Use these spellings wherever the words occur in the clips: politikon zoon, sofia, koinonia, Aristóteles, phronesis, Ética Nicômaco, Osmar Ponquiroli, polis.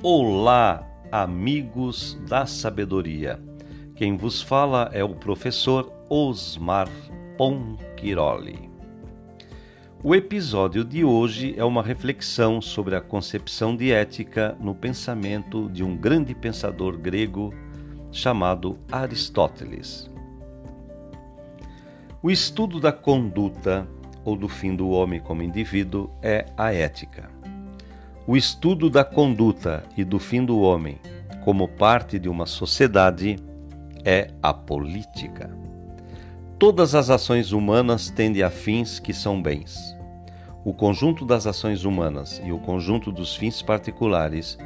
Olá, amigos da sabedoria! Quem vos fala é o professor Osmar Ponquiroli. O episódio de hoje é uma reflexão sobre a concepção de ética no pensamento de um grande pensador grego chamado Aristóteles. O estudo da conduta ou do fim do homem como indivíduo é a ética. O estudo da conduta e do fim do homem como parte de uma sociedade é a política. Todas as ações humanas tendem a fins que são bens. O conjunto das ações humanas e o conjunto dos fins particulares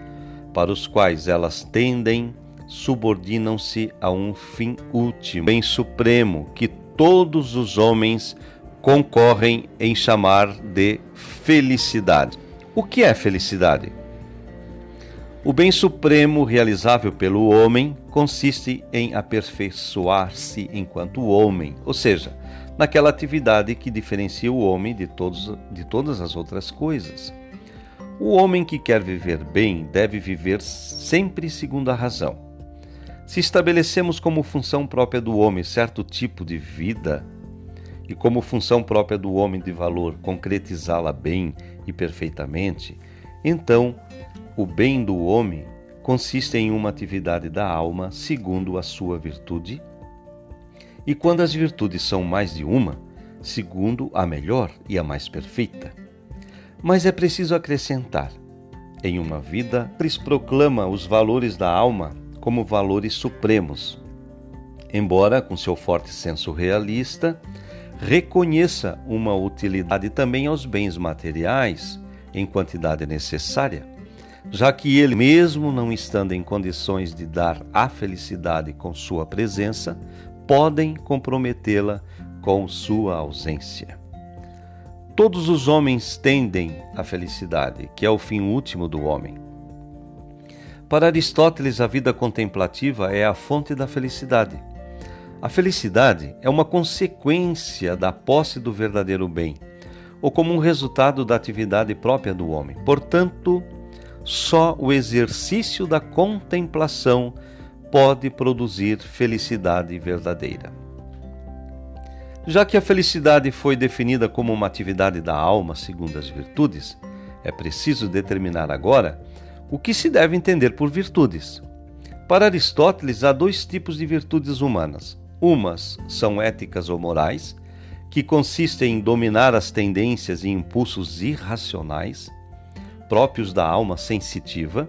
para os quais elas tendem subordinam-se a um fim último, bem supremo, que todos os homens concorrem em chamar de felicidade. O que é felicidade? O bem supremo realizável pelo homem consiste em aperfeiçoar-se enquanto homem, ou seja, naquela atividade que diferencia o homem de todas as outras coisas. O homem que quer viver bem deve viver sempre segundo a razão. Se estabelecemos como função própria do homem certo tipo de vida, e como função própria do homem de valor concretizá-la bem e perfeitamente, então o bem do homem consiste em uma atividade da alma segundo a sua virtude, e quando as virtudes são mais de uma, segundo a melhor e a mais perfeita. Mas é preciso acrescentar, em uma vida, Aristóteles proclama os valores da alma como valores supremos, embora com seu forte senso realista, reconheça uma utilidade também aos bens materiais em quantidade necessária, já que ele, mesmo não estando em condições de dar a felicidade com sua presença, podem comprometê-la com sua ausência. Todos os homens tendem à felicidade, que é o fim último do homem. Para Aristóteles, a vida contemplativa é a fonte da felicidade. A felicidade é uma consequência da posse do verdadeiro bem, ou como um resultado da atividade própria do homem. Portanto, só o exercício da contemplação pode produzir felicidade verdadeira. Já que a felicidade foi definida como uma atividade da alma segundo as virtudes, é preciso determinar agora o que se deve entender por virtudes. Para Aristóteles, há dois tipos de virtudes humanas. Umas são éticas ou morais, que consistem em dominar as tendências e impulsos irracionais, próprios da alma sensitiva,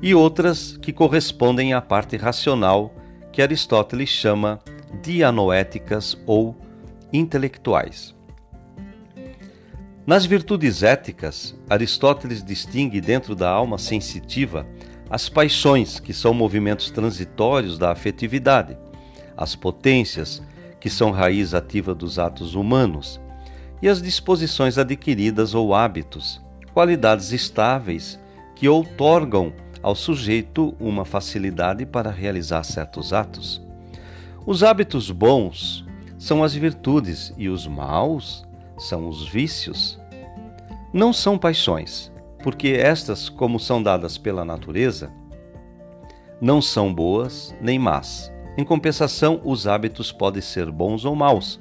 e outras que correspondem à parte racional, que Aristóteles chama de anoéticas ou intelectuais. Nas virtudes éticas, Aristóteles distingue dentro da alma sensitiva as paixões, que são movimentos transitórios da afetividade, as potências, que são raiz ativa dos atos humanos, e as disposições adquiridas ou hábitos, qualidades estáveis que outorgam ao sujeito uma facilidade para realizar certos atos. Os hábitos bons são as virtudes e os maus são os vícios. Não são paixões, porque estas, como são dadas pela natureza, não são boas nem más. Em compensação, os hábitos podem ser bons ou maus,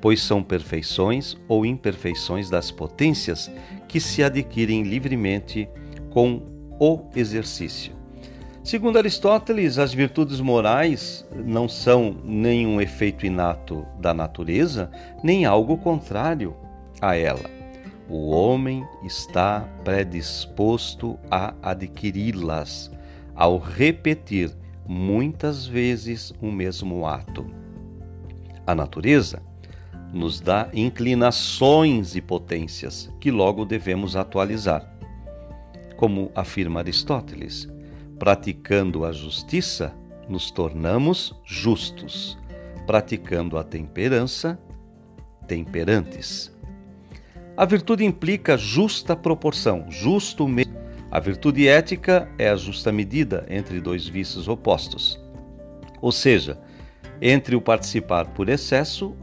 pois são perfeições ou imperfeições das potências que se adquirem livremente com o exercício. Segundo Aristóteles, as virtudes morais não são nenhum efeito inato da natureza, nem algo contrário a ela. O homem está predisposto a adquiri-las ao repetir muitas vezes o mesmo ato. A natureza nos dá inclinações e potências que logo devemos atualizar. Como afirma Aristóteles, praticando a justiça, nos tornamos justos. Praticando a temperança, temperantes. A virtude implica justa proporção, justo meio. A virtude ética é a justa medida entre dois vícios opostos, ou seja, entre o participar por excesso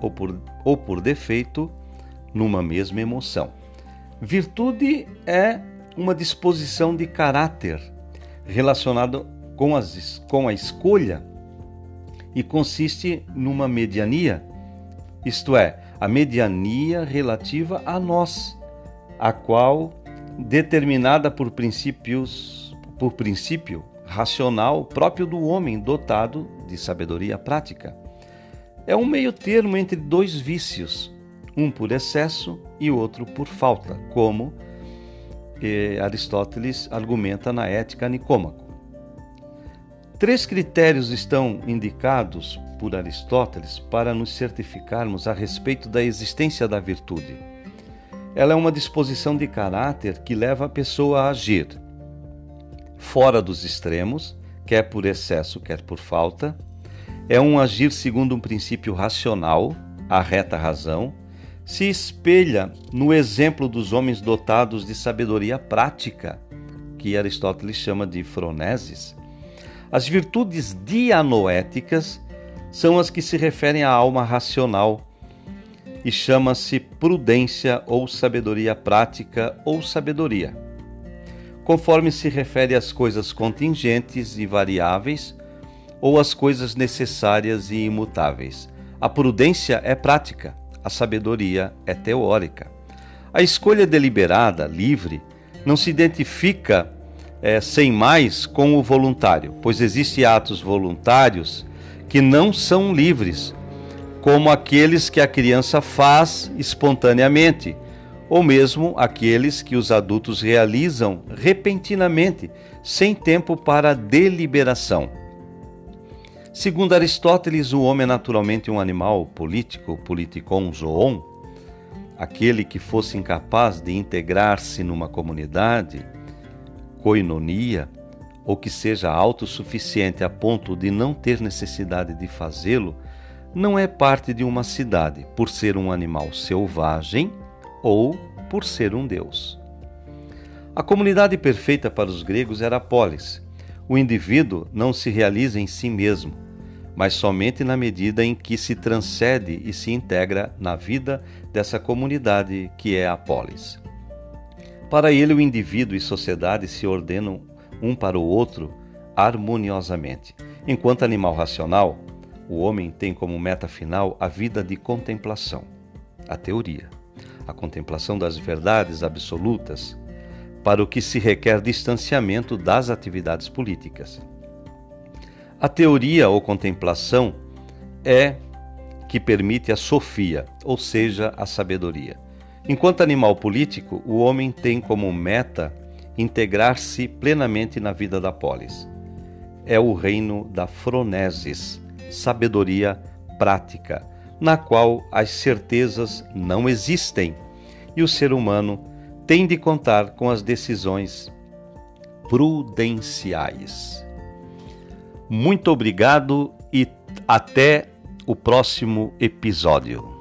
ou por defeito numa mesma emoção. Virtude é uma disposição de caráter relacionado com a escolha e consiste numa mediania, isto é, a mediania relativa a nós, a qual, determinada por princípio racional próprio do homem dotado de sabedoria prática, é um meio termo entre dois vícios, um por excesso e outro por falta, como Aristóteles argumenta na Ética Nicômaco. Três critérios estão indicados por Aristóteles para nos certificarmos a respeito da existência da virtude. Ela é uma disposição de caráter que leva a pessoa a agir fora dos extremos, quer por excesso, quer por falta. É um agir segundo um princípio racional, a reta razão, se espelha no exemplo dos homens dotados de sabedoria prática, que Aristóteles chama de phronesis. As virtudes dianoéticas são as que se referem à alma racional e chama-se prudência ou sabedoria prática ou sabedoria. Conforme se refere às coisas contingentes e variáveis ou às coisas necessárias e imutáveis. A prudência é prática, a sabedoria é teórica. A escolha deliberada, livre, não se identifica sem mais com o voluntário, pois existem atos voluntários que não são livres, como aqueles que a criança faz espontaneamente, ou mesmo aqueles que os adultos realizam repentinamente, sem tempo para deliberação. Segundo Aristóteles, o homem é naturalmente um animal político, politikon zoon, aquele que fosse incapaz de integrar-se numa comunidade, koinonia, ou que seja autossuficiente a ponto de não ter necessidade de fazê-lo, não é parte de uma cidade, por ser um animal selvagem ou por ser um deus. A comunidade perfeita para os gregos era a polis. O indivíduo não se realiza em si mesmo, mas somente na medida em que se transcende e se integra na vida dessa comunidade que é a polis. Para ele, o indivíduo e sociedade se ordenam um para o outro harmoniosamente. Enquanto animal racional, o homem tem como meta final a vida de contemplação, a teoria, a contemplação das verdades absolutas, para o que se requer distanciamento das atividades políticas. A teoria ou contemplação é que permite a sofia, ou seja, a sabedoria. Enquanto animal político, o homem tem como meta integrar-se plenamente na vida da polis. É o reino da phronesis, sabedoria prática, na qual as certezas não existem e o ser humano tem de contar com as decisões prudenciais. Muito obrigado e até o próximo episódio.